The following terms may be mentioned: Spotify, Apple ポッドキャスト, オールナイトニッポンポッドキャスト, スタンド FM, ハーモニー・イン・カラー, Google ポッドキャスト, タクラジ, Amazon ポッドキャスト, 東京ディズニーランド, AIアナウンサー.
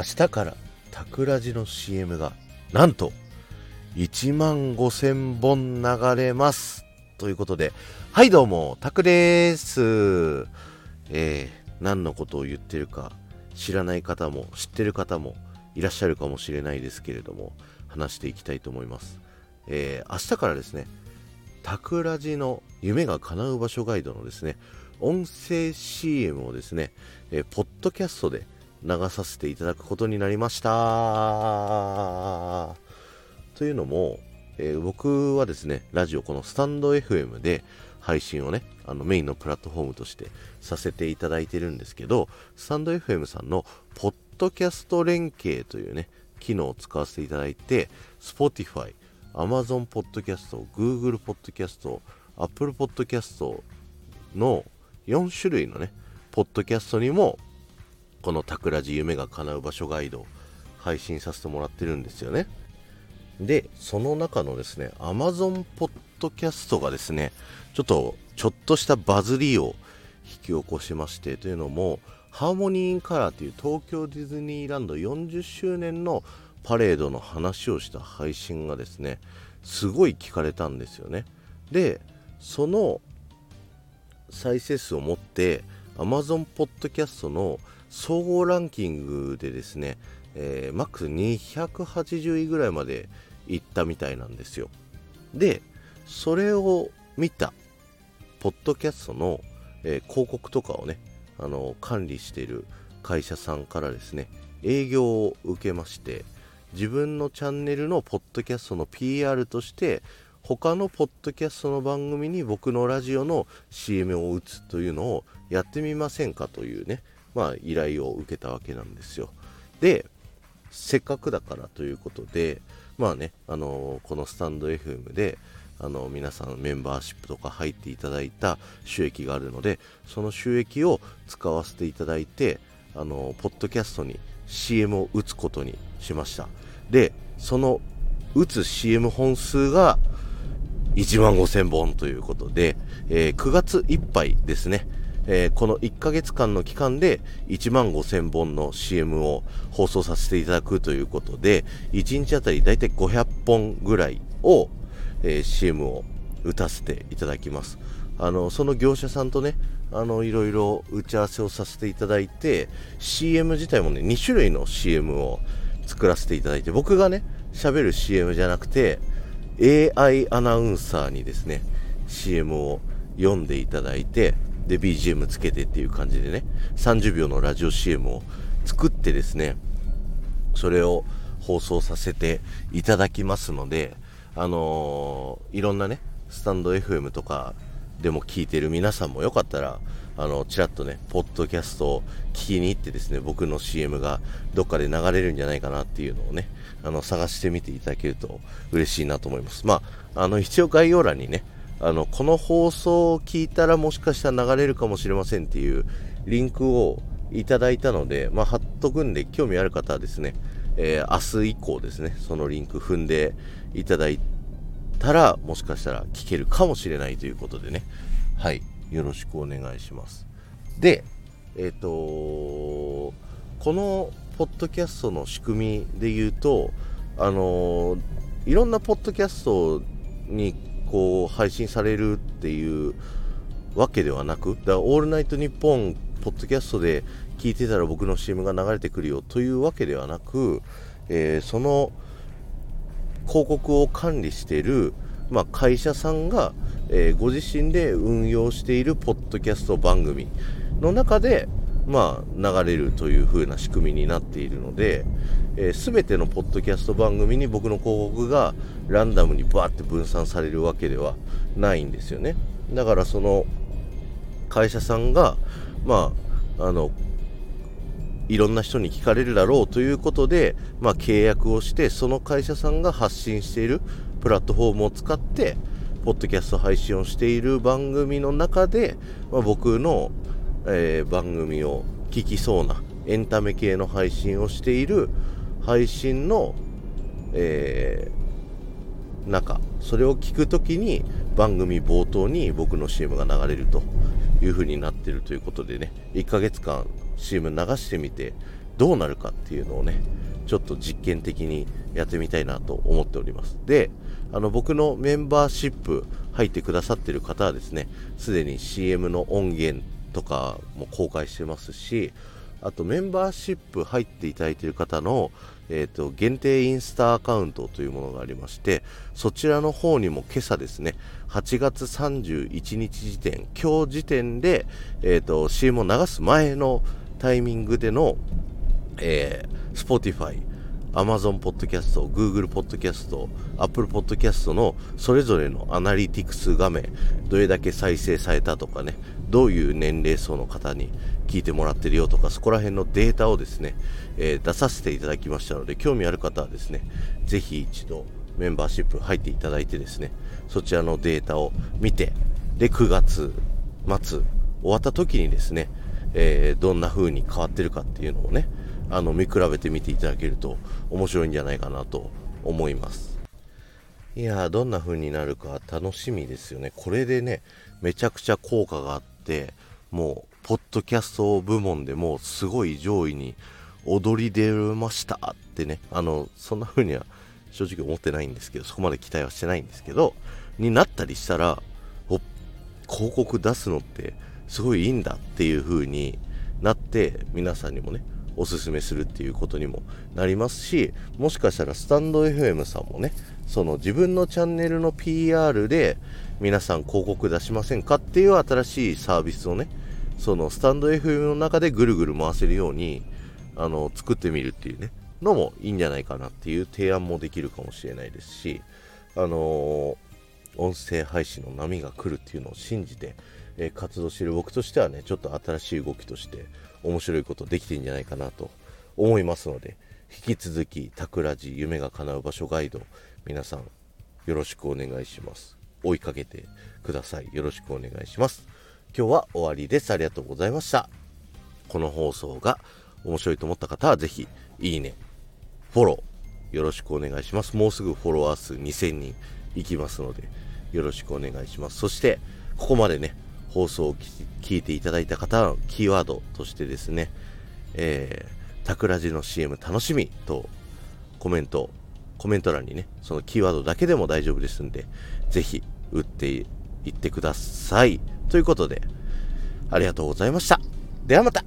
明日からタクラジの CM がなんと15,000本流れますということで、はい、どうもタクです。何のことを言ってるか知らない方も知ってる方もいらっしゃるかもしれないですけれども、話していきたいと思います。明日からですね、タクラジの夢が叶う場所ガイドのですね、音声 CM をですね、ポッドキャストで流させていただくことになりました。というのも、僕はですね、ラジオこのスタンド FM で配信をね、メインのプラットフォームとしてさせていただいてるんですけど、スタンド FM さんのポッドキャスト連携というね、機能を使わせていただいて、Spotify、Amazon ポッドキャスト、Google ポッドキャスト、Apple ポッドキャストの4種類のね、ポッドキャストにもこのタクラジ夢が叶う場所ガイドを配信させてもらってるんですよね。で、その中のですね、Amazon ポッドキャストがですね、ちょっとしたバズりを引き起こしまして、というのも、ハーモニー・イン・カラーという東京ディズニーランド40周年のパレードの話をした配信がですね、すごい聞かれたんですよね。で、その再生数を持って Amazon ポッドキャストの総合ランキングでですね、マックス280位ぐらいまで行ったみたいなんですよ。で、それを見たポッドキャストの、広告とかをね、管理している会社さんからですね、営業を受けまして、自分のチャンネルのポッドキャストの PR として他のポッドキャストの番組に僕のラジオの CM を打つというのをやってみませんかというね、依頼を受けたわけなんですよ。で、せっかくだからということで、このスタンド FM で皆さんメンバーシップとか入っていただいた収益があるので、その収益を使わせていただいて、ポッドキャストに CM を打つことにしました。で、その打つ CM 本数が15,000本ということで、9月いっぱいですね、この1ヶ月間の期間で15,000 本の CM を放送させていただくということで、1日あたりだいたい500本ぐらいを、CM を打たせていただきます。その業者さんとね、いろいろ打ち合わせをさせていただいて、CM 自体もね、2種類の CM を作らせていただいて、僕がね、喋る CM じゃなくて、AI アナウンサーにですね、CM を読んでいただいて、で BGM つけてっていう感じでね、30秒のラジオ CM を作ってですね、それを放送させていただきますので、いろんなね、スタンド FM とかでも聞いてる皆さんもよかったら、ちらっとね、ポッドキャストを聞きに行ってですね、僕の CM がどっかで流れるんじゃないかなっていうのをね、探してみていただけると嬉しいなと思います。一応概要欄にね、この放送を聞いたらもしかしたら流れるかもしれませんっていうリンクをいただいたので、貼っとくんで、興味ある方はですね、明日以降ですね、そのリンク踏んでいただいたら、もしかしたら聞けるかもしれないということでね、はい、よろしくお願いします。で、このポッドキャストの仕組みで言うと、いろんなポッドキャストにこう配信されるっていうわけではなく、だからオールナイトニッポンポッドキャストで聞いてたら僕の CM が流れてくるよというわけではなく、その広告を管理している、会社さんが、ご自身で運用しているポッドキャスト番組の中で、流れるという風な仕組みになっているので、全てのポッドキャスト番組に僕の広告がランダムにバーって分散されるわけではないんですよね。だから、その会社さんがいろんな人に聞かれるだろうということで、契約をして、その会社さんが発信しているプラットフォームを使ってポッドキャスト配信をしている番組の中で、僕の番組を聞きそうなエンタメ系の配信をしている配信の、それを聞くときに番組冒頭に僕の CM が流れるという風になっているということでね、1ヶ月間 CM 流してみてどうなるかっていうのをね、ちょっと実験的にやってみたいなと思っております。で、僕のメンバーシップ入ってくださってる方はですね、すでに CM の音源とかも公開してますし、あとメンバーシップ入っていただいている方の、限定インスタアカウントというものがありまして、そちらの方にも今朝ですね、8月31日時点、今日時点で、CM を流す前のタイミングでの、Spotify、Amazon ポッドキャスト、Google ポッドキャスト、Apple ポッドキャストのそれぞれのアナリティクス画面、どれだけ再生されたとかね、どういう年齢層の方に聞いてもらってるよとか、そこら辺のデータをですね、出させていただきましたので、興味ある方はですね、ぜひ一度メンバーシップ入っていただいてですね、そちらのデータを見て、で9月末終わった時にですね、どんな風に変わってるかっていうのをね、見比べてみていただけると面白いんじゃないかなと思います。いやー、どんな風になるか楽しみですよね。これでね、めちゃくちゃ効果があって、もうポッドキャスト部門でもうすごい上位に躍り出ましたってね、そんな風には正直思ってないんですけど、そこまで期待はしてないんですけど、になったりしたら、お、広告出すのってすごいいいんだっていう風になって、皆さんにもねおすすめするっていうことにもなりますし、もしかしたらスタンド FM さんもね、その自分のチャンネルの PR で皆さん広告出しませんかっていう新しいサービスをね、そのスタンド FM の中でぐるぐる回せるように作ってみるっていうねのもいいんじゃないかなっていう提案もできるかもしれないですし、音声配信の波が来るっていうのを信じて活動している僕としてはね、ちょっと新しい動きとして面白いことできてるんじゃないかなと思いますので、引き続きタクラジ夢が叶う場所ガイド、皆さんよろしくお願いします。追いかけてください。よろしくお願いします。今日は終わりです。ありがとうございました。この放送が面白いと思った方はぜひいいね、フォローよろしくお願いします。もうすぐフォロワー数2000人いきますので、よろしくお願いします。そしてここまでね、放送を聞いていただいた方のキーワードとしてですね、タクラジの CM 楽しみとコメント欄にね、そのキーワードだけでも大丈夫ですんで、ぜひ打っていってください。ということで、ありがとうございました。ではまた。